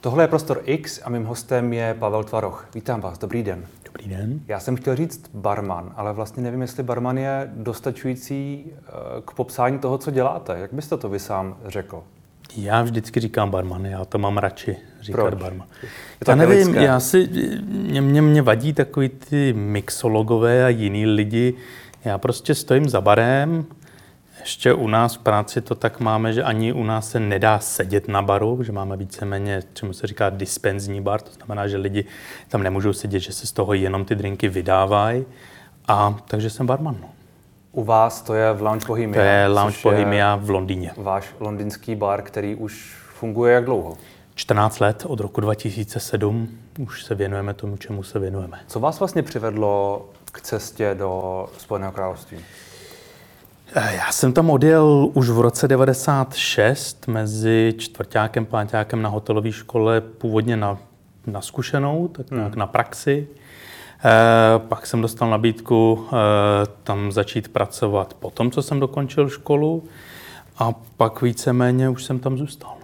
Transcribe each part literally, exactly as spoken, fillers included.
Tohle je Prostor X a mým hostem je Pavel Tvaroch. Vítám vás, dobrý den. Dobrý den. Já jsem chtěl říct barman, ale vlastně nevím, jestli barman je dostačující k popsání toho, co děláte. Jak byste to vy sám řekl? Já vždycky říkám barman, já to mám radši říkat. Proč? Barman. Já nevím, já si, mě, mě, mě vadí takový ty mixologové a jiný lidi. Já prostě stojím za barem. Ještě u nás v práci to tak máme, že ani u nás se nedá sedět na baru, že máme víceméně, čemu se říká dispenzní bar, to znamená, že lidi tam nemůžou sedět, že se z toho jenom ty drinky vydávají. A takže jsem barman. U vás to je v Lounge Bohemia. To je Lounge Bohemia v Londýně. Váš londýnský bar, který už funguje jak dlouho? čtrnáct let, od roku dva tisíce sedm už se věnujeme tomu, čemu se věnujeme. Co vás vlastně přivedlo k cestě do Spojeného království? Já jsem tam odjel už v roce devadesát šest mezi čtvrťákem a páťákem na hotelové škole, původně na, na zkušenou, tak nějak hmm. na praxi. E, pak jsem dostal nabídku e, tam začít pracovat po tom, co jsem dokončil školu, a pak víceméně už jsem tam zůstal.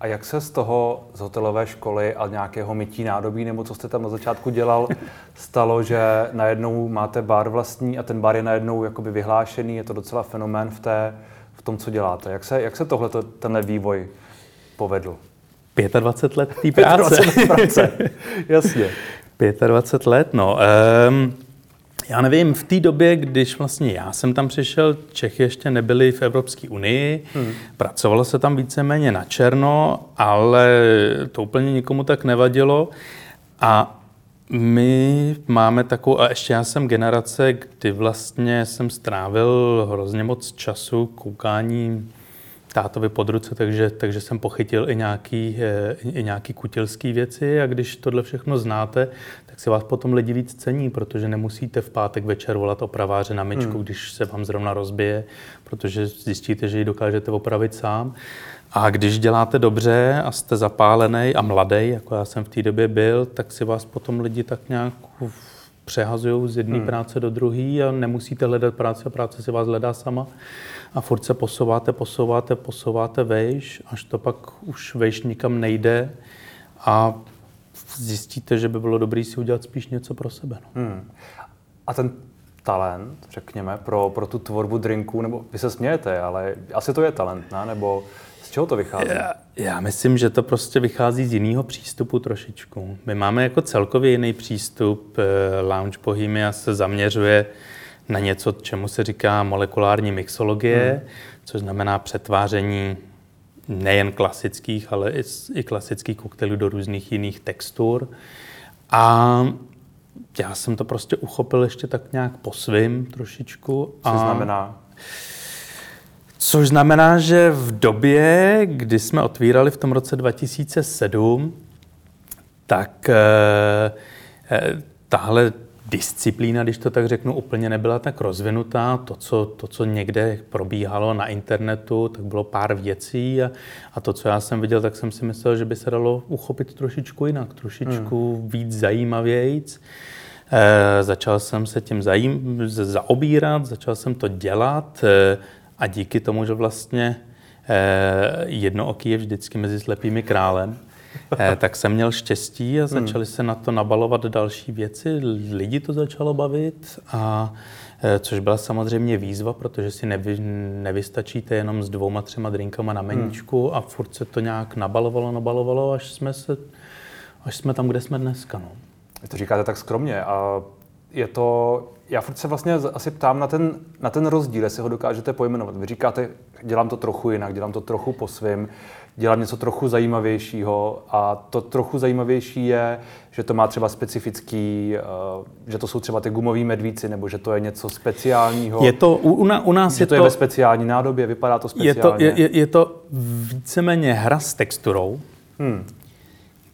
A jak se z toho, z hotelové školy a nějakého mytí nádobí, nebo co jste tam na začátku dělal, stalo, že najednou máte bar vlastní a ten bar je najednou jakoby vyhlášený, je to docela fenomén v, té, v tom, co děláte. Jak se, jak se tohleto, tenhle vývoj povedl? dvacet pět let tý práce. dvacet pět let práce, jasně. dvacet pět let, no. Um, já nevím, v té době, když vlastně já jsem tam přišel, Čechy ještě nebyly v Evropské unii, hmm. pracovalo se tam víceméně na černo, ale to úplně nikomu tak nevadilo. A my máme takovou, a ještě já jsem generace, kdy vlastně jsem strávil hrozně moc času koukáním tátovi pod ruce, takže, takže jsem pochytil i nějaký, i nějaký kutilský věci, a když tohle všechno znáte, tak si vás potom lidi víc cení, protože nemusíte v pátek večer volat opraváře na myčku, hmm. když se vám zrovna rozbije, protože zjistíte, že ji dokážete opravit sám. A když děláte dobře a jste zapálený a mladý, jako já jsem v té době byl, tak si vás potom lidi tak nějak přehazujou z jedné hmm. práce do druhé a nemusíte hledat práci a práce si vás hledá sama. A furt se posouváte, posouváte, posouváte vejš, až to pak už vejš nikam nejde a zjistíte, že by bylo dobré si udělat spíš něco pro sebe. No. Hmm. A ten talent, řekněme, pro, pro tu tvorbu drinků, nebo vy se smějete, ale asi to je talent, ne? Nebo z čeho to vychází? Já, já myslím, že to prostě vychází z jiného přístupu trošičku. My máme jako celkově jiný přístup. Lounge Bohemia se zaměřuje na něco, čemu se říká molekulární mixologie, hmm. což znamená přetváření nejen klasických, ale i, i klasických koktejlů do různých jiných textur. A já jsem to prostě uchopil ještě tak nějak po svým trošičku. Co a... znamená? Což znamená, že v době, kdy jsme otvírali v tom roce dva tisíce sedm, tak eh, eh, tahle disciplína, když to tak řeknu, úplně nebyla tak rozvinutá. To, co, to, co někde probíhalo na internetu, tak bylo pár věcí a, a to, co já jsem viděl, tak jsem si myslel, že by se dalo uchopit trošičku jinak, trošičku hmm. víc zajímavějc. E, začal jsem se tím zajím, zaobírat, začal jsem to dělat e, a díky tomu, že vlastně e, jednooký je vždycky mezi slepými králem, tak jsem měl štěstí a začaly se na to nabalovat další věci. Lidi to začalo bavit, a, což byla samozřejmě výzva, protože si nevy, nevystačíte jenom s dvouma, třema drinkama na meničku a furt se to nějak nabalovalo, nabalovalo, až jsme, se, až jsme tam, kde jsme dneska. No. To říkáte tak skromně a je to... Já furt se vlastně asi ptám na ten, na ten rozdíl, jestli ho dokážete pojmenovat. Vy říkáte, dělám to trochu jinak, dělám to trochu po svým, dělám něco trochu zajímavějšího, a to trochu zajímavější je, že to má třeba specifický, že to jsou třeba ty gumový medvíci, nebo že to je něco speciálního. Je to, u, u nás je to, je to... je ve speciální nádobě, vypadá to speciálně. Je to, je, je to víceméně hra s texturou, hmm.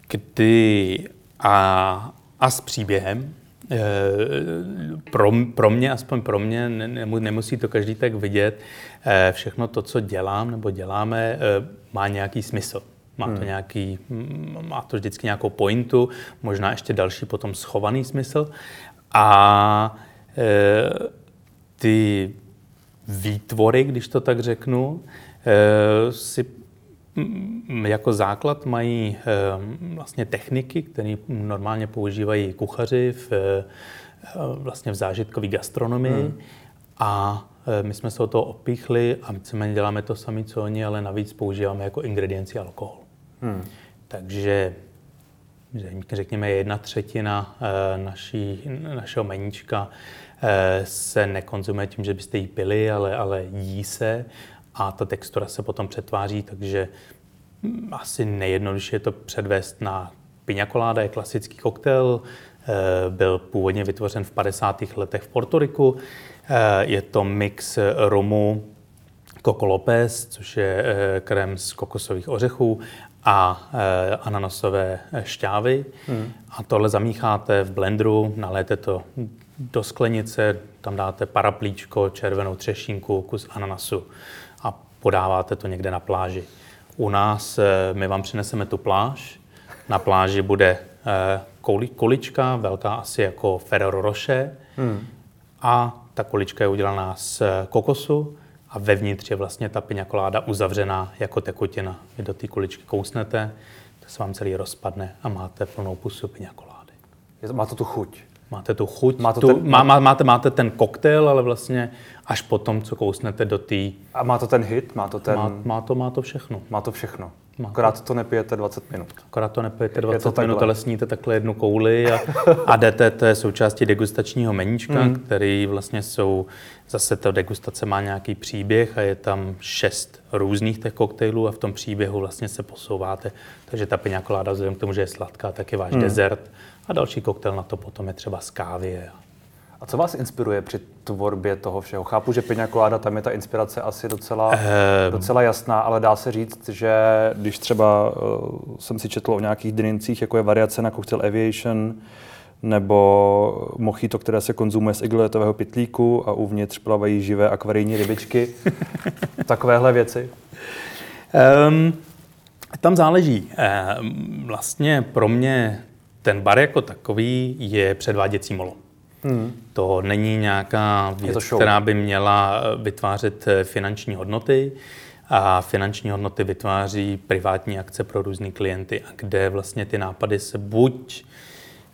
kdy a, a s příběhem. Pro, pro mě, aspoň pro mě, nemusí to každý tak vidět, všechno to, co dělám nebo děláme, má nějaký smysl. Má to, hmm. nějaký, má to vždycky nějakou pointu, možná ještě další potom schovaný smysl. A ty výtvory, když to tak řeknu, si Jako základ mají vlastně techniky, které normálně používají kuchaři v, vlastně v zážitkové gastronomii. Hmm. A my jsme se o toho opíchli a my děláme to sami, co oni, ale navíc používáme jako ingredienci alkohol. Hmm. Takže řekněme jedna třetina naší, našeho meníčka se nekonzumuje tím, že byste ji pili, ale, ale jí se a ta textura se potom přetváří, takže asi nejjednodušší je to předvést na piña colada, je klasický koktejl, byl původně vytvořen v padesátých letech v Portoriku, je to mix rumu Coco Lopez, což je krém z kokosových ořechů, a ananasové šťávy. Hmm. A tohle zamícháte v blenderu, nalijete to do sklenice, tam dáte paraplíčko, červenou třešínku, kus ananasu a podáváte to někde na pláži. U nás my vám přineseme tu pláž. Na pláži bude kulička, velká asi jako Ferrero Rocher. Hmm. A ta kulička je udělaná z kokosu. A vevnitř je vlastně ta piña colada uzavřená jako tekutina. Vy do té kuličky kousnete, to se vám celý rozpadne a máte plnou pusu piña colády. Má to tu chuť. Máte tu chuť, má to tu, ten... Má, má, máte, máte ten koktejl, ale vlastně až po tom, co kousnete do té... A má to ten hit? Má to, ten... má, má to, má to všechno. Má to všechno. Má akorát to... to nepijete dvacet minut. Akorát to nepijete dvacet minut, ale sníte takhle jednu kouli a, a jdete, to je součástí degustačního meníčka, mm. který vlastně jsou, zase ta degustace má nějaký příběh a je tam šest různých těch koktejlů a v tom příběhu vlastně se posouváte. Takže ta piña colada, vzhledem k tomu, že je sladká, tak je váš mm. dezert a další koktejl na to potom je třeba z kávy. A co vás inspiruje při tvorbě toho všeho? Chápu, že piña colada, tam je ta inspirace asi docela, ehm. docela jasná, ale dá se říct, že když třeba uh, jsem si četl o nějakých drinksích, jako je variace na koktejl Aviation, nebo mochito, které se konzumuje z igletového pytlíku a uvnitř plavají živé akvarijní rybičky, takovéhle věci. Ehm, tam záleží. Ehm, vlastně pro mě ten bar jako takový je předváděcí molo. Hmm. To není nějaká věc, která by měla vytvářet finanční hodnoty a finanční hodnoty vytváří privátní akce pro různý klienty, a kde vlastně ty nápady se buď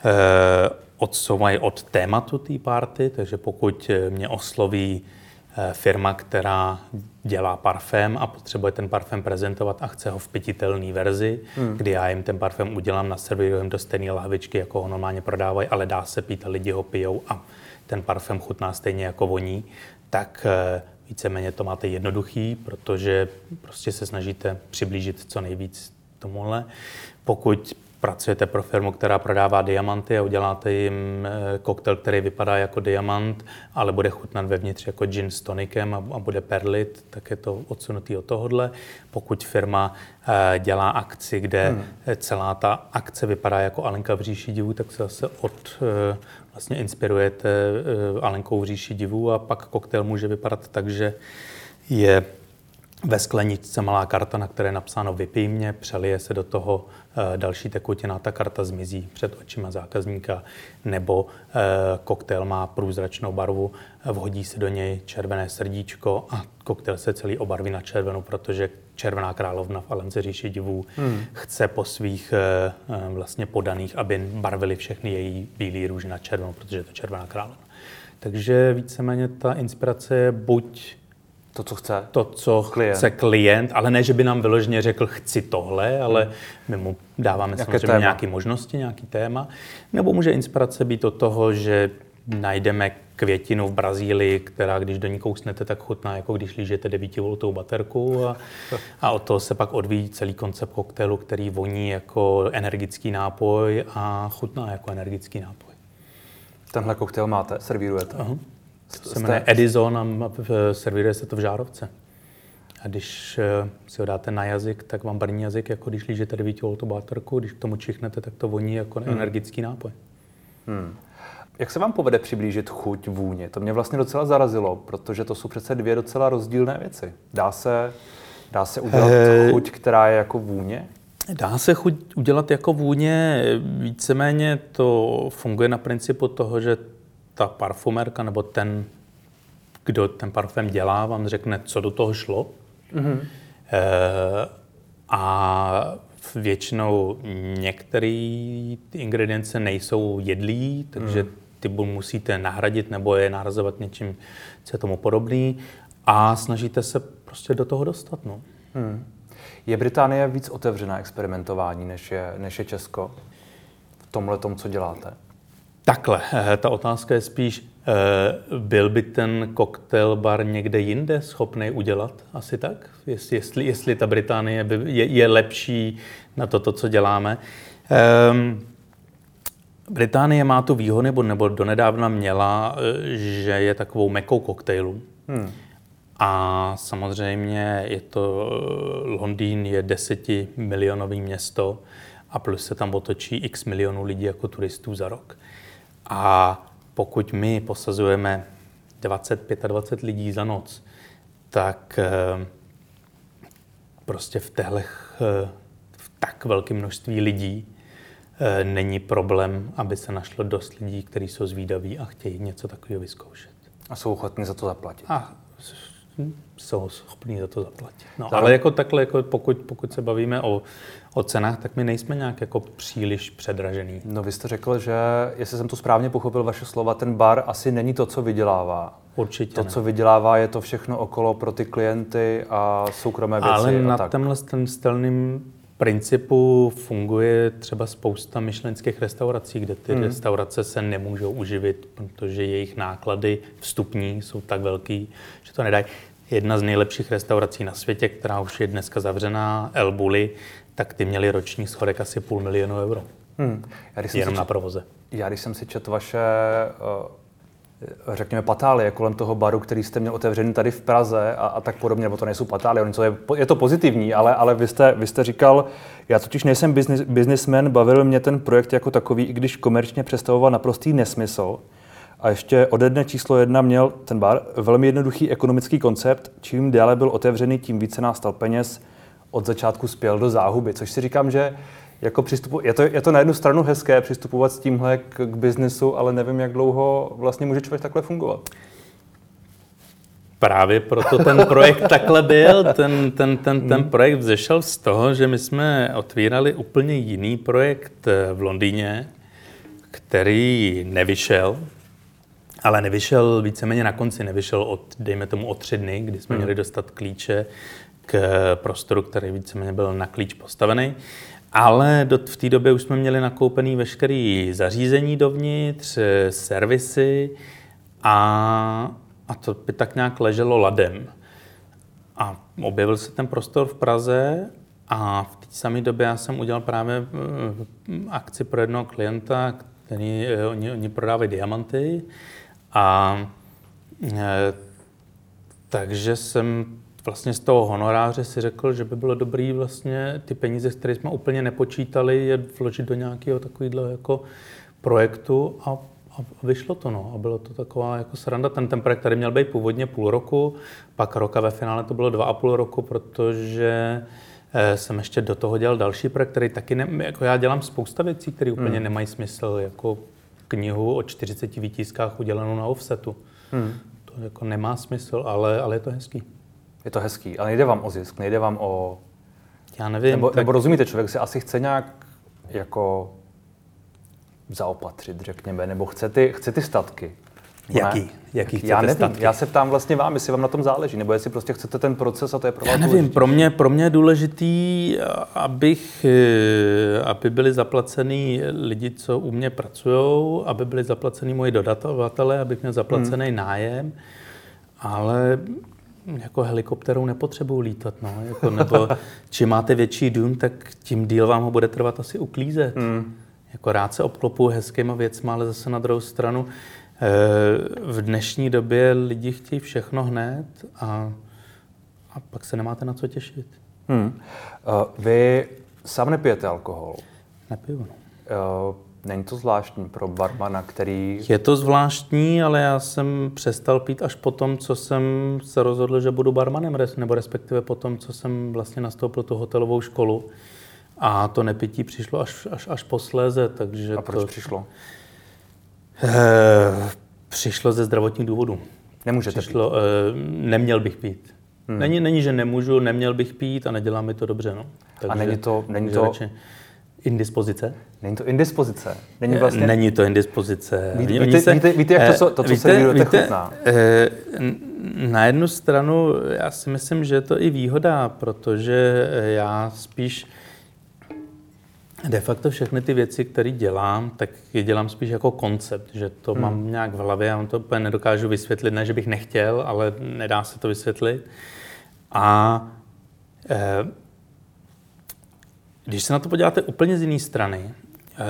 eh, odsouvají od tématu té party, takže pokud mě osloví eh, firma, která dělá parfém a potřebuje ten parfém prezentovat a chce ho v pititelné verzi, hmm. kdy já jim ten parfém udělám, naservíruji jim do stejné lahvičky, jako ho normálně prodávají, ale dá se pít a lidi ho pijou a ten parfém chutná stejně jako voní, tak víceméně to máte jednoduchý, protože prostě se snažíte přiblížit co nejvíc tomuhle. Pokud pracujete pro firmu, která prodává diamanty a uděláte jim koktejl, který vypadá jako diamant, ale bude chutnat vevnitř jako gin s tonikem a bude perlit, tak je to odsunutý od tohohle. Pokud firma dělá akci, kde hmm. celá ta akce vypadá jako Alenka v říši divů, tak se zase od, vlastně inspirujete Alenkou v říši divů a pak koktejl může vypadat tak, že je ve skleničce malá karta, na které je napsáno vypij mě, přelije se do toho e, další tekutina, ta karta zmizí před očima zákazníka, nebo e, koktejl má průzračnou barvu, vhodí se do něj červené srdíčko a koktejl se celý obarví na červenou, protože červená královna v Alence říši divů hmm. chce po svých e, vlastně podaných, aby barvili všechny její bílý růže na červenou, protože je to červená královna. Takže víceméně ta inspirace je buď to, co chce. To, co klient. chce klient, ale ne, že by nám vyloženě řekl, chci tohle, ale my mu dáváme Jaké samozřejmě téma? nějaké možnosti, nějaký téma. Nebo může inspirace být od toho, že najdeme květinu v Brazílii, která, když do ní kousnete, tak chutná, jako když lížete devítivoltovou baterku. A, a od toho se pak odvíjí celý koncept koktejlu, který voní jako energický nápoj a chutná jako energický nápoj. Tenhle koktejl máte, servírujete? Aha. Se jmenuje Edison a servíruje se to v žárovce. A když si ho dáte na jazyk, tak vám brní jazyk, jako když lížete devítivoltovou baterku, když k tomu čichnete, tak to voní jako hmm. energický nápoj. Hmm. Jak se vám povede přiblížit chuť vůni? To mě vlastně docela zarazilo, protože to jsou přece dvě docela rozdílné věci. Dá se, dá se udělat e... chuť, která je jako vůně? Dá se chuť udělat jako vůně, víceméně to funguje na principu toho, že ta parfumérka nebo ten, kdo ten parfém dělá, vám řekne, co do toho šlo. Mm-hmm. E, a většinou některé ingredience nejsou jedlí, takže ty buď musíte nahradit nebo je nahrazovat něčím, co je tomu podobný, a snažíte se prostě do toho dostat. No. Hmm. Je Británie víc otevřená experimentování, než je, než je Česko v tomhletom, co děláte? Takhle, ta otázka je spíš, byl by ten koktejl bar někde jinde schopný udělat? Asi tak? Jestli, jestli ta Británie by, je, je lepší na to, to co děláme. Um, Británie má tu výhodu, nebo, nebo donedávna měla, že je takovou mekou koktejlů. Hmm. A samozřejmě je to, Londýn je desetimilionové město a plus se tam otočí x milionů lidí jako turistů za rok. A pokud my posazujeme dvacet, dvacet pět lidí za noc, tak prostě v téhlech, v tak velkém množství lidí není problém, aby se našlo dost lidí, kteří jsou zvídaví a chtějí něco takového vyzkoušet. A jsou ochotní za to zaplatit. A jsou schopní za to zaplatit. No, ale jako takhle, jako pokud, pokud se bavíme o, o cenách, tak my nejsme nějak jako příliš předražený. No vy jste řekl, že, jestli jsem to správně pochopil vaše slova, ten bar asi není to, co vydělává. Určitě To, ne. co vydělává, je to všechno okolo pro ty klienty a soukromé věci. Ale na tak. tenhle ten stylným principu funguje třeba spousta michelinských restaurací, kde ty hmm. restaurace se nemůžou uživit, protože jejich náklady vstupní jsou tak velký, že to nedají. Jedna z nejlepších restaurací na světě, která už je dneska zavřená, El Bulli, tak ty měli roční schodek asi půl milionu euro. Hmm. Jenom na provoze. Já když jsem si četl vaše, řekněme, patálie kolem toho baru, který jste měl otevřený tady v Praze a, a tak podobně, nebo to nejsou patálie, něco je, je to pozitivní, ale, ale vy, jste, vy jste říkal, já totiž nejsem business, businessman, bavil mě ten projekt jako takový, i když komerčně představoval naprostý nesmysl. A ještě ode dne číslo jedna měl ten bar velmi jednoduchý ekonomický koncept. Čím déle byl otevřený, tím více nás stal peněz. Od začátku spěl do záhuby, což si říkám, že jako přistupu, je, to, je to na jednu stranu hezké přistupovat s tímhle k, k biznesu, ale nevím, jak dlouho vlastně může člověk takhle fungovat. Právě proto ten projekt takhle byl. Ten, ten, ten, ten projekt vzešel z toho, že my jsme otvírali úplně jiný projekt v Londýně, který nevyšel. Ale nevyšel víceméně na konci, nevyšel od, dejme tomu, o tři dny, kdy jsme hmm. měli dostat klíče k prostoru, který víceméně byl na klíč postavený. Ale do, v té době už jsme měli nakoupený veškeré zařízení dovnitř, servisy a, a to by tak nějak leželo ladem. A objevil se ten prostor v Praze a v té samé době já jsem udělal právě akci pro jednoho klienta, který oni, oni prodávají diamanty. A e, takže jsem vlastně z toho honoráře si řekl, že by bylo dobré vlastně ty peníze, které jsme úplně nepočítali, je vložit do nějakého takového jako projektu a, a vyšlo to. No. A bylo to taková jako sranda. Ten, ten projekt tady měl být původně půl roku, pak roka, ve finále to bylo dva a půl roku, protože e, jsem ještě do toho dělal další projekt, který taky ne, jako já dělám spousta věcí, které úplně hmm. nemají smysl, jako knihu o čtyřiceti výtiskách udělanou na offsetu. Hmm. To jako nemá smysl, ale, ale je to hezký. Je to hezký, ale nejde vám o zisk, nejde vám o... Já nevím. Nebo, tak... nebo rozumíte, člověk si asi chce nějak jako zaopatřit, řekněme, nebo chce ty, chce ty statky. Jaký? Ne? Jaký chcete já nevím, statky? Já se ptám vlastně vám, jestli vám na tom záleží, nebo jestli prostě chcete ten proces a to je pro vás důležitý. Já nevím, pro mě, pro mě je důležitý, abych, aby byli zaplacený lidi, co u mě pracujou, aby byli zaplacený moji dodavatele, abych měl zaplacený hmm. nájem, ale jako helikopterou nepotřebuju lítat, no. Jako, nebo čím máte větší dům, tak tím díl vám ho bude trvat asi uklízet. Hmm. Jako rád se obklopuju hezkýma věcma, ale zase na druhou stranu v dnešní době lidi chtějí všechno hned a, a pak se nemáte na co těšit. Hmm. Vy sám nepijete alkohol? Nepiju. Není to zvláštní pro barmana, který... Je to zvláštní, ale já jsem přestal pít až po tom, co jsem se rozhodl, že budu barmanem, nebo respektive po tom, co jsem vlastně nastoupil tu hotelovou školu. A to nepití přišlo až, až, až posléze, takže... A proč to... přišlo? Přišlo ze zdravotních důvodů. Nemůžete přišlo, pít. Neměl bych pít. Hmm. Není, není, že nemůžu, neměl bych pít a nedělá mi to dobře, no. Takže, a není to, není to... indispozice? Není to indispozice. Není, vlastně... Není to indispozice. Víte, víte, se, víte, víte jak to, co, to, co víte, se lidé chutná? Na jednu stranu já si myslím, že je to i výhoda, protože já spíš de facto všechny ty věci, které dělám, tak je dělám spíš jako koncept, že to hmm. mám nějak v hlavě a on to úplně nedokážu vysvětlit, ne, že bych nechtěl, ale nedá se to vysvětlit. A e, když se na to podíváte úplně z jiné strany,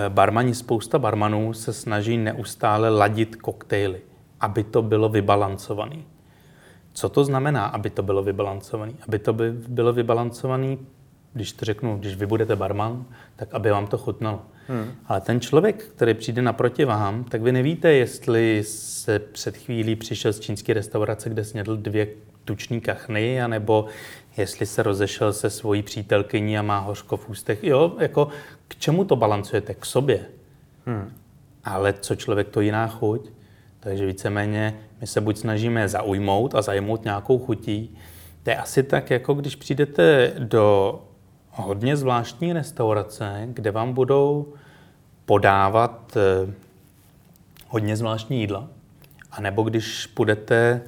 barmani, spousta barmanů se snaží neustále ladit koktejly, aby to bylo vybalancované. Co to znamená, aby to bylo vybalancované? Aby to by bylo vybalancované, když to řeknu, když vy budete barman, tak aby vám to chutnalo. Hmm. Ale ten člověk, který přijde naproti vám, tak vy nevíte, jestli se před chvílí přišel z čínské restaurace, kde snědl dvě tuční kachny, anebo jestli se rozešel se svojí přítelkyní a má hořko v ústech. Jo, jako k čemu to balancujete? K sobě. Hmm. Ale co člověk, to jiná chuť. Takže víceméně my se buď snažíme zaujmout a zajmout nějakou chutí. To je asi tak, jako když přijdete do hodně zvláštní restaurace, kde vám budou podávat hodně zvláštní jídla. A nebo když půjdete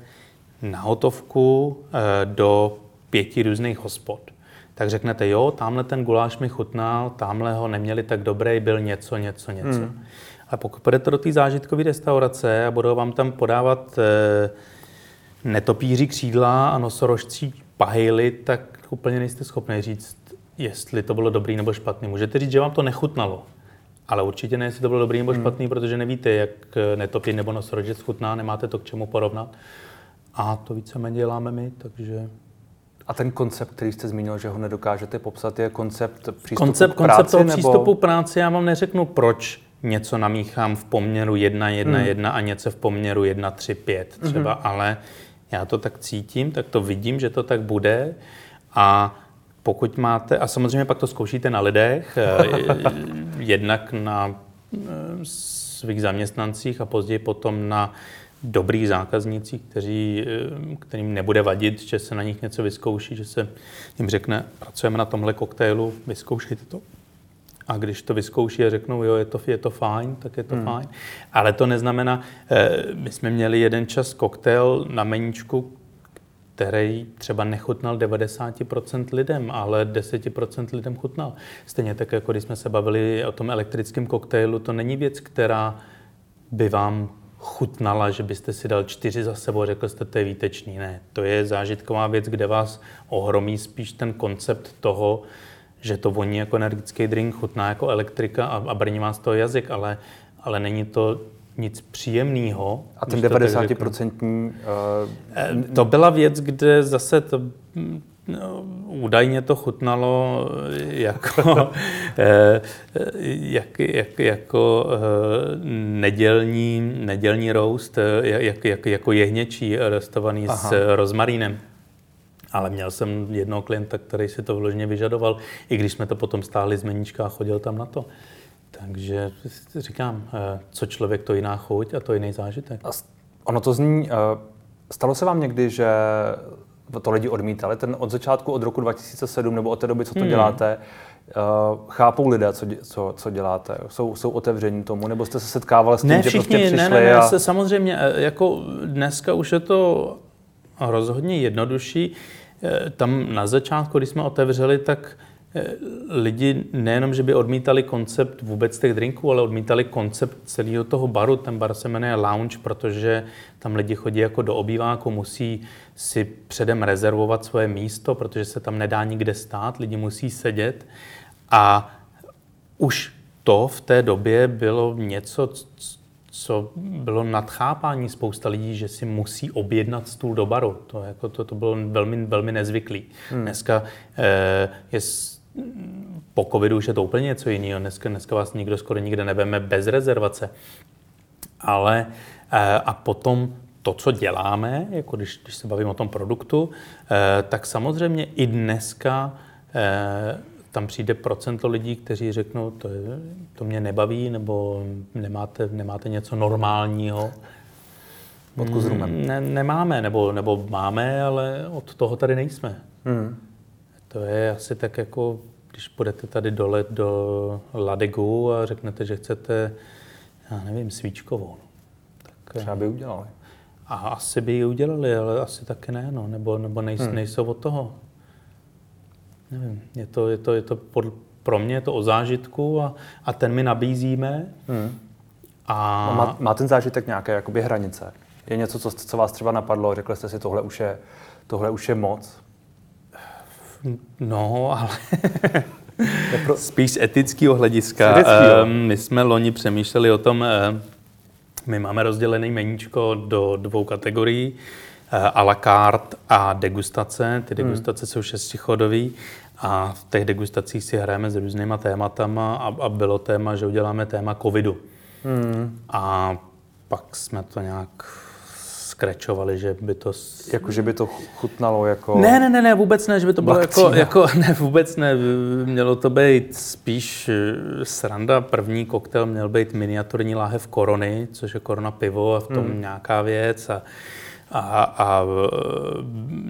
na hotovku do pěti různých hospod. Tak řeknete, jo, tamhle ten guláš mi chutnal, tamhle ho neměli tak dobrý, byl něco, něco, něco. Mm. A pokud půjdete do té zážitkové restaurace a budou vám tam podávat eh, netopíří křídla a nosorožcí pahejly, tak úplně nejste schopni říct, jestli to bylo dobrý nebo špatný. Můžete říct, že vám to nechutnalo, ale určitě ne, jestli to bylo dobrý nebo špatný, mm. protože nevíte, jak netopí nebo nosorožec chutná, nemáte to k čemu porovnat. A to víceméně děláme my, takže... A ten koncept, který jste zmínil, že ho nedokážete popsat, je koncept přístupu koncept, k práci? Koncept toho nebo... přístupu k práci, já vám neřeknu, proč něco namíchám v poměru jedna jedna jedna hmm. a něco v poměru jedna tři pět třeba, hmm. ale já to tak cítím, tak to vidím, že to tak bude a pokud máte, a samozřejmě pak to zkoušíte na lidech, jednak na svých zaměstnancích a později potom na dobrých zákaznících, kteří, kterým nebude vadit, že se na nich něco vyzkouší, že se jim řekne, pracujeme na tomhle koktejlu, vyzkoušejte to. A když to vyzkouší a řeknou, jo, je to, je to fajn, tak je to hmm. fajn. Ale to neznamená, my jsme měli jeden čas koktejl na meníčku, který třeba nechutnal devadesát procent lidem, ale deset procent lidem chutnal. Stejně tak, jako když jsme se bavili o tom elektrickém koktejlu, to není věc, která by vám chutnala, že byste si dal čtyři za sebou a řekl jste, to je výtečný. Ne, to je zážitková věc, kde vás ohromí spíš ten koncept toho, že to voní jako energický drink, chutná jako elektrika a, a brní vás toho jazyk, ale, ale není to nic příjemného. A ten devadesát procent Uh... To byla věc, kde zase to... No, údajně to chutnalo jako, eh, jak, jak, jako eh, nedělní, nedělní roast, jak, jak, jako jehněčí roastovaný Aha. s rozmarínem. Ale měl jsem jednoho klienta, který si to vložně vyžadoval, i když jsme to potom stáhli z meníčka a chodil tam na to. Takže říkám, eh, co člověk, to jiná chuť a to jiný zážitek. A ono to zní, eh, stalo se vám někdy, že to lidi odmítali. Ten od začátku, od roku dva tisíce sedm, nebo od té doby, co to hmm. děláte, chápou lidé, co, co, co děláte? Jsou, jsou otevření tomu? Nebo jste se setkávali s tím, ne, že všichni, prostě přišli? Ne, ne, a... ne, samozřejmě, jako dneska už je to rozhodně jednodušší. Tam na začátku, když jsme otevřeli, tak lidi nejenom, že by odmítali koncept vůbec těch drinků, ale odmítali koncept celého toho baru. Ten bar se jmenuje Lounge, protože tam lidi chodí jako do obýváku, musí si předem rezervovat svoje místo, protože se tam nedá nikde stát, lidi musí sedět. A už to v té době bylo něco, co bylo nadchápání spousta lidí, že si musí objednat stůl do baru. To, jako to, to bylo velmi, velmi nezvyklý. Hmm. Dneska eh, je, po covidu už je to úplně něco jiného. Dneska, dneska vás nikdo skoro nikde neveme bez rezervace. Ale eh, a potom to, co děláme, jako když, když se bavím o tom produktu, eh, tak samozřejmě i dneska eh, tam přijde procento lidí, kteří řeknou, to, je, to mě nebaví, nebo nemáte, nemáte něco normálního. Vodku s rumem. Ne, nemáme, nebo, nebo máme, ale od toho tady nejsme. Hmm. To je asi tak jako, když půjdete tady dole do Ladegu a řeknete, že chcete, já nevím, svíčkovou. Tak, třeba by udělali. A asi by ji udělali, ale asi taky ne, no. nebo, nebo nejs, hmm. nejsou od toho. Nevím, je to, je to, je to pod, pro mě je to o zážitku a, a ten my nabízíme. Hmm. A... Má, má ten zážitek nějaké jakoby hranice? Je něco, co, co vás třeba napadlo, řekli jste si, tohle už je, tohle už je moc? No, ale spíš z etického hlediska. Uh, my jsme loni přemýšleli o tom, uh, my máme rozdělené meníčko do dvou kategorií, uh, à la carte a degustace. Ty degustace hmm. jsou šestichodový a v těch degustacích si hrajeme s různýma tématama a, a bylo téma, že uděláme téma covidu. Hmm. A pak jsme to nějak skrečovali, že by to... S... Jako, že by to chutnalo jako... Ne, ne, ne, ne vůbec ne, že by to bylo jako, jako... Ne, vůbec ne. Mělo to být spíš sranda. První koktel měl být miniaturní láhev korony, což je korona pivo a v tom hmm. nějaká věc a, a, a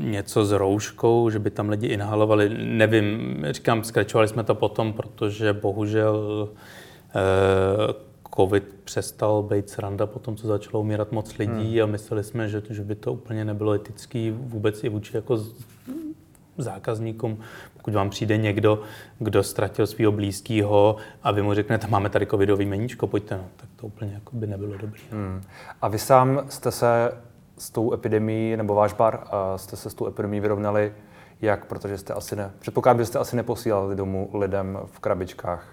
něco s rouškou, že by tam lidi inhalovali. Nevím, říkám, skrečovali jsme to potom, protože bohužel... E, Covid přestal být sranda po tom, co začalo umírat moc lidí hmm. a mysleli jsme, že, že by to úplně nebylo etický vůbec i vůči jako zákazníkům. Pokud vám přijde někdo, kdo ztratil svého blízkého a vy mu řeknete, máme tady covidový meníčko, pojďte, no, tak to úplně jako by nebylo dobrý. Hmm. A vy sám jste se s tou epidemií, nebo váš bar, jste se s tou epidemií vyrovnali jak? Protože jste asi ne, předpokládám, že jste asi neposílali domů lidem v krabičkách.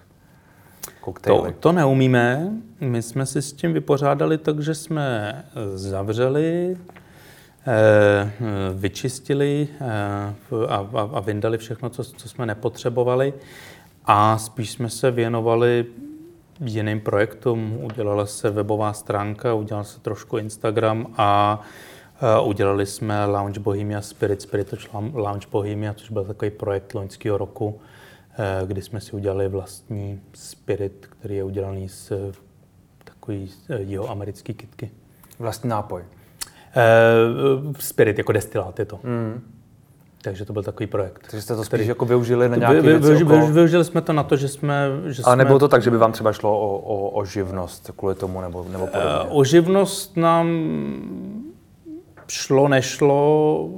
To, to neumíme. My jsme si s tím vypořádali, takže jsme zavřeli, e, vyčistili e, a, a, a vyndali všechno, co, co jsme nepotřebovali. A spíš jsme se věnovali jiným projektům. Udělala se webová stránka, udělal se trošku Instagram a e, udělali jsme Lounge Bohemia Spirit, Spirit Lounge Bohemia, což byl takový projekt loňského roku, kdy jsme si udělali vlastní spirit, který je udělaný z takový jihoamerický kytky. Vlastní nápoj? E, spirit, jako destilát je to. Mm. Takže to byl takový projekt. Takže jste to spíš který... jako využili na nějaké vy, vy, věci okolo? Využili jsme to na to, že jsme... Že Ale jsme... nebylo to tak, že by vám třeba šlo o, o, o živnost kvůli tomu nebo, nebo podobně? E, o živnost nám šlo, nešlo...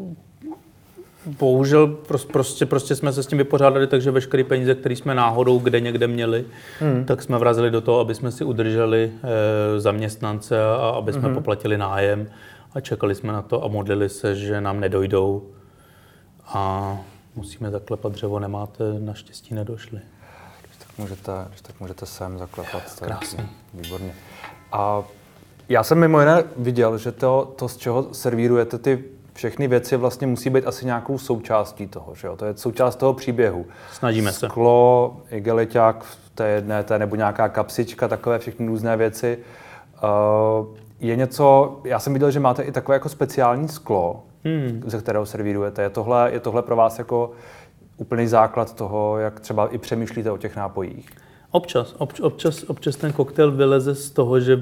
Bohužel prostě, prostě jsme se s tím vypořádali, takže veškeré peníze, které jsme náhodou kde někde měli, hmm. tak jsme vrazili do toho, aby jsme si udrželi e, zaměstnance a aby jsme hmm. poplatili nájem a čekali jsme na to a modlili se, že nám nedojdou a musíme zaklepat dřevo, nemáte, naštěstí nedošli. Když tak můžete, když tak můžete sem zaklepat. Krásně. Výborně. A já jsem mimo jiné viděl, že to, to z čeho servírujete ty všechny věci vlastně musí být asi nějakou součástí toho, že jo? To je součást toho příběhu. Snažíme se. Sklo, igeliťák v té jedné, té, nebo nějaká kapsička, takové všechny různé věci. Uh, je něco, já jsem viděl, že máte i takové jako speciální sklo, hmm. ze kterého servírujete. Je tohle, je tohle pro vás jako úplný základ toho, jak třeba i přemýšlíte o těch nápojích? Občas. Obč, občas, občas ten koktejl vyleze z toho, že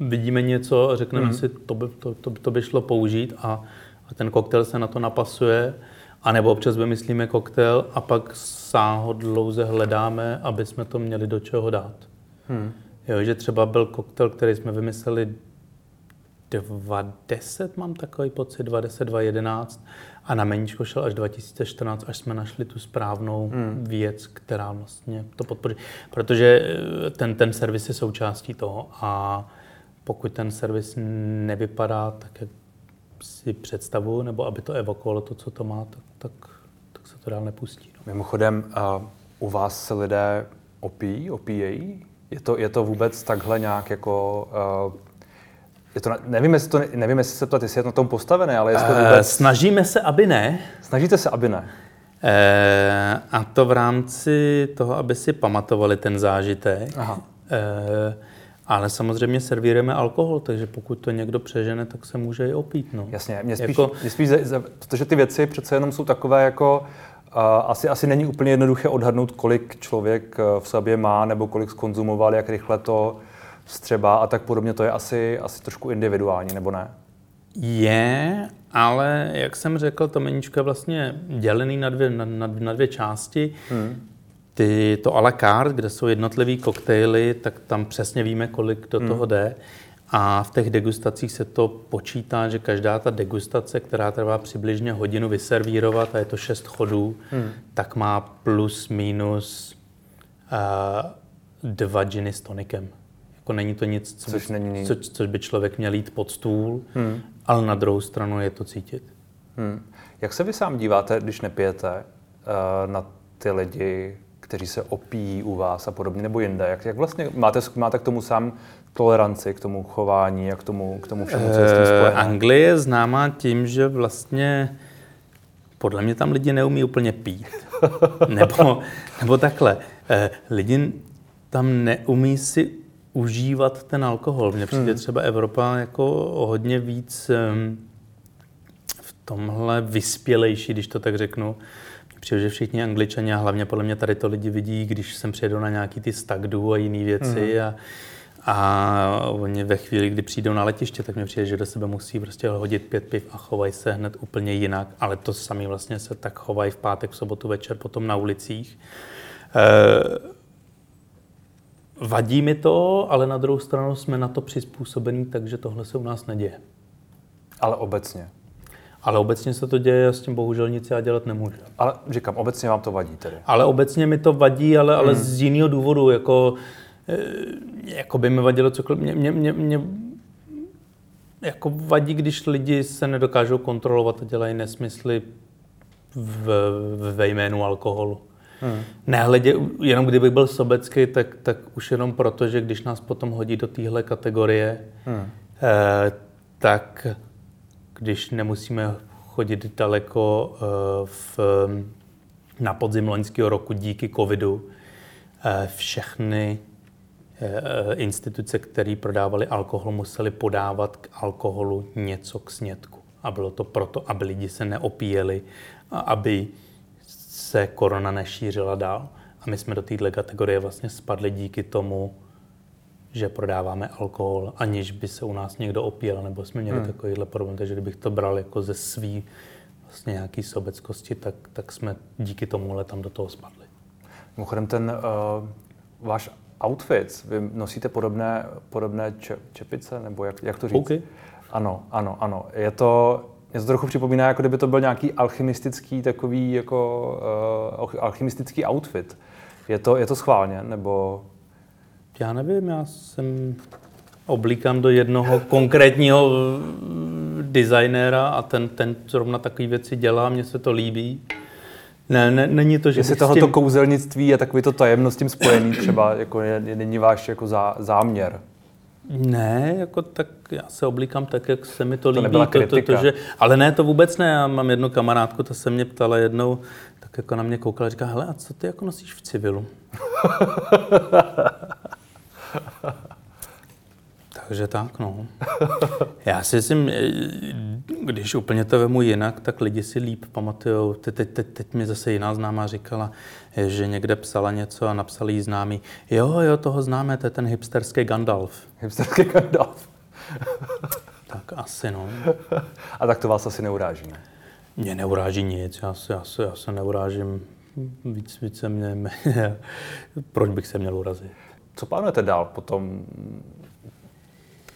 vidíme něco a řekneme hmm. si, to by, to, to, to by šlo použít a a ten koktejl se na to napasuje, anebo občas vymyslíme koktejl a pak sáhodlouze hledáme, aby jsme to měli do čeho dát. Hmm. Jo, že třeba byl koktejl, který jsme vymysleli dvacet deset, mám takový pocit, dvacet deset, dvacet jedenáct a na meníčko šel až dva tisíce čtrnáct, až jsme našli tu správnou hmm. věc, která vlastně to podpoří. Protože ten, ten servis je součástí toho a pokud ten servis nevypadá tak, jak si představu, nebo aby to evokovalo to, co to má, tak, tak, tak se to dál nepustí. No. Mimochodem, uh, u vás se lidé opíjí, opíjejí? Je to, je to vůbec takhle nějak jako... Uh, je to, nevím, jestli to, nevím, jestli se ptat, jestli je to na tom postavené, ale jestli to vůbec... Snažíme se, aby ne. Snažíte se, aby ne. E, a to v rámci toho, aby si pamatovali ten zážitek. Aha. E, Ale samozřejmě servírujeme alkohol, takže pokud to někdo přežene, tak se může i opít. No. Jasně, mě spíš, jako... mě spíš ze, ze, protože ty věci přece jenom jsou takové jako, uh, asi, asi není úplně jednoduché odhadnout, kolik člověk v sobě má, nebo kolik zkonzumoval, jak rychle to vstřebá a tak podobně. To je asi, asi trošku individuální, nebo ne? Je, ale jak jsem řekl, to meníčko je vlastně dělený na dvě, na, na, na dvě části. Hmm. Ty, to à la carte, kde jsou jednotlivý koktejly, tak tam přesně víme, kolik do hmm. toho jde. A v těch degustacích se to počítá, že každá ta degustace, která trvá přibližně hodinu vyservírovat, a je to šest chodů, hmm. tak má plus, minus uh, dva džiny s tonikem. Jako není to nic, co což, by, není... co, což by člověk měl jít pod stůl, hmm. ale na druhou stranu je to cítit. Hmm. Jak se vy sám díváte, když nepijete, uh, na ty lidi, kteří se opíjí u vás a podobně, nebo jinde? Jak, jak vlastně máte, máte k tomu sám toleranci, k tomu chování a k tomu, k tomu všemu, co je s tím spojené? Anglie je známá tím, že vlastně podle mě tam lidi neumí úplně pít. nebo, nebo takhle. Lidi tam neumí si užívat ten alkohol. Mně přijde hmm. třeba Evropa jako hodně víc v tomhle vyspělejší, když to tak řeknu. Přijde, že všichni Angličani, a hlavně podle mě tady to lidi vidí, když sem přijedou na nějaký ty stagdu a jiné věci mm. a, a oni ve chvíli, kdy přijdou na letiště, tak mi přijde, že do sebe musí prostě hodit pět piv a chovají se hned úplně jinak, ale to sami vlastně se tak chovají v pátek, v sobotu večer, potom na ulicích. E- vadí mi to, ale na druhou stranu jsme na to přizpůsobení, takže tohle se u nás neděje. Ale obecně? Ale obecně se to děje a s tím bohužel nic já dělat nemůžu. Ale říkám, obecně vám to vadí tedy. Ale obecně mi to vadí, ale, ale hmm. z jiného důvodu. Jako, jako by mi vadilo cokoliv. Mě, mě, mě, mě jako vadí, když lidi se nedokážou kontrolovat a dělají nesmysly v, ve jménu alkoholu. Hmm. Nehledě, jenom kdybych byl sobecký, tak, tak už jenom proto, že když nás potom hodí do téhle kategorie, hmm. eh, tak... když nemusíme chodit daleko v, na podzim loňského roku díky covidu, všechny instituce, které prodávaly alkohol, musely podávat k alkoholu něco k snědku. A bylo to proto, aby lidi se neopíjeli a aby se korona nešířila dál. A my jsme do této kategorie vlastně spadli díky tomu, že prodáváme alkohol, aniž by se u nás někdo opíjel, nebo jsme měli hmm. takovýhle problém. Takže kdybych to bral jako ze svý vlastně nějaký sobeckosti, tak, tak jsme díky tomuhle tam do toho spadli. Mimochodem ten uh, váš outfit, vy nosíte podobné, podobné če, čepice, nebo jak, jak to říct? Okay. Ano, ano, ano. Je to, mě to trochu připomíná, jako kdyby to byl nějaký alchymistický takový, jako uh, alchymistický outfit. Je to, je to schválně, nebo... Já nevím, já jsem oblíkám do jednoho konkrétního designéra a ten, ten zrovna takové věci dělá, mně se to líbí. Ne, ne, není to, že... Jestli tohoto tím... kouzelnictví a takový to tajemnost s tím spojený třeba, jako je, není váš jako zá, záměr? Ne, jako tak já se oblíkám tak, jak se mi to, to líbí. To, to, to, že, ale ne, to vůbec ne. Já mám jednu kamarádku, ta se mě ptala jednou, tak jako na mě koukala a říká, hele, a co ty jako nosíš v civilu? Takže tak, no. Já si myslím, když úplně to vemu jinak, tak lidi si líp pamatujou. Teď, teď, teď mi zase jiná známá říkala, že někde psala něco a napsali jí známý. Jo, jo, toho známe, to je ten hipsterský Gandalf. Hipsterský Gandalf. Tak asi, no. A tak to vás asi neuráží, ne? Mě neuráží nic, já se, já se, já se neurážím. Víc, víc se mě... Proč bych se měl urazit? Co plánujete dál potom?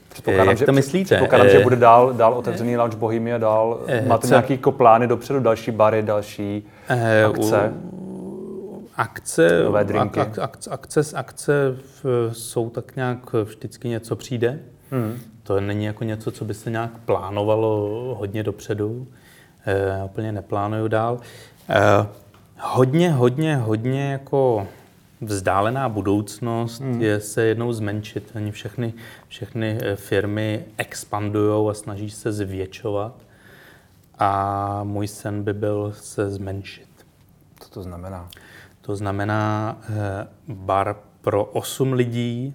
Předpokládám, jak to že, myslíte? Předpokládám, že bude dál, dál otevřený Lounge Bohemia, dál. Máte nějaké jako plány dopředu, další bary, další eh, akce? U, akce, nové drinky? Ak, ak, akce, akce v, jsou tak nějak, vždycky něco přijde. Hmm. To není jako něco, co by se nějak plánovalo hodně dopředu. Eh, úplně neplánuju dál. Eh, hodně, hodně, hodně jako... Vzdálená budoucnost hmm. je se jednou zmenšit. Oni všechny, všechny firmy expandujou a snaží se zvětšovat. A můj sen by byl se zmenšit. Co to znamená? To znamená bar pro osm lidí,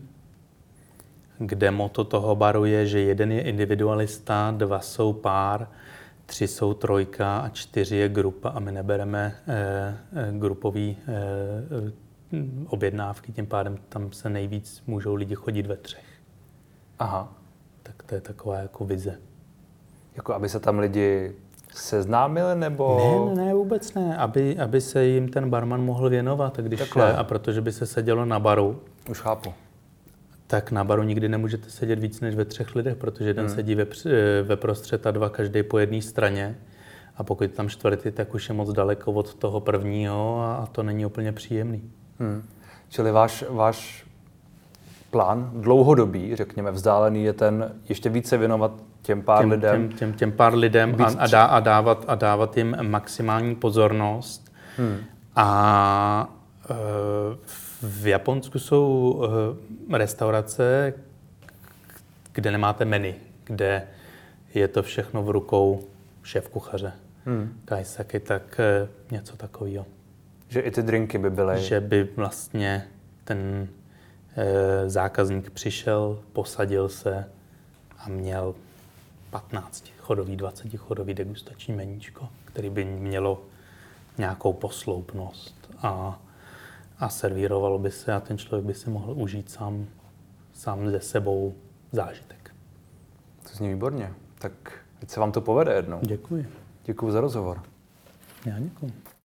kde motto toho baru je, že jeden je individualista, dva jsou pár, tři jsou trojka a čtyři je grupa. A my nebereme eh, grupový eh, objednávky, tím pádem tam se nejvíc můžou lidi chodit ve třech. Aha. Tak to je taková jako vize. jako aby se tam lidi seznámili, nebo... Ne, ne, vůbec ne. Aby, aby se jim ten barman mohl věnovat, když takhle. A protože by se sedělo na baru. Už chápu. Tak na baru nikdy nemůžete sedět víc než ve třech lidech, protože jeden hmm. sedí ve, ve prostřed a dva každý po jedné straně. A pokud tam čtvrtý, tak už je moc daleko od toho prvního a to není úplně příjemný. Hmm. Čili váš, váš plán dlouhodobý, řekněme, vzdálený je ten ještě více věnovat těm pár těm, lidem. Těm, těm, těm pár lidem a, a, dá, a, dávat, a dávat jim maximální pozornost. Hmm. A e, v Japonsku jsou e, restaurace, kde nemáte menu, kde je to všechno v rukou šéfkuchaře. Hmm. Kaisaki, tak e, něco takového. Že i ty drinky by byly. Že by vlastně ten e, zákazník přišel, posadil se a měl patnáctichodový, dvacetichodový degustační meníčko, který by mělo nějakou posloupnost a, a servírovalo by se a ten člověk by si mohl užít sám, sám ze sebou zážitek. To zní výborně. Tak teď se vám to povede jednou. Děkuji. Děkuji za rozhovor. Já děkuji.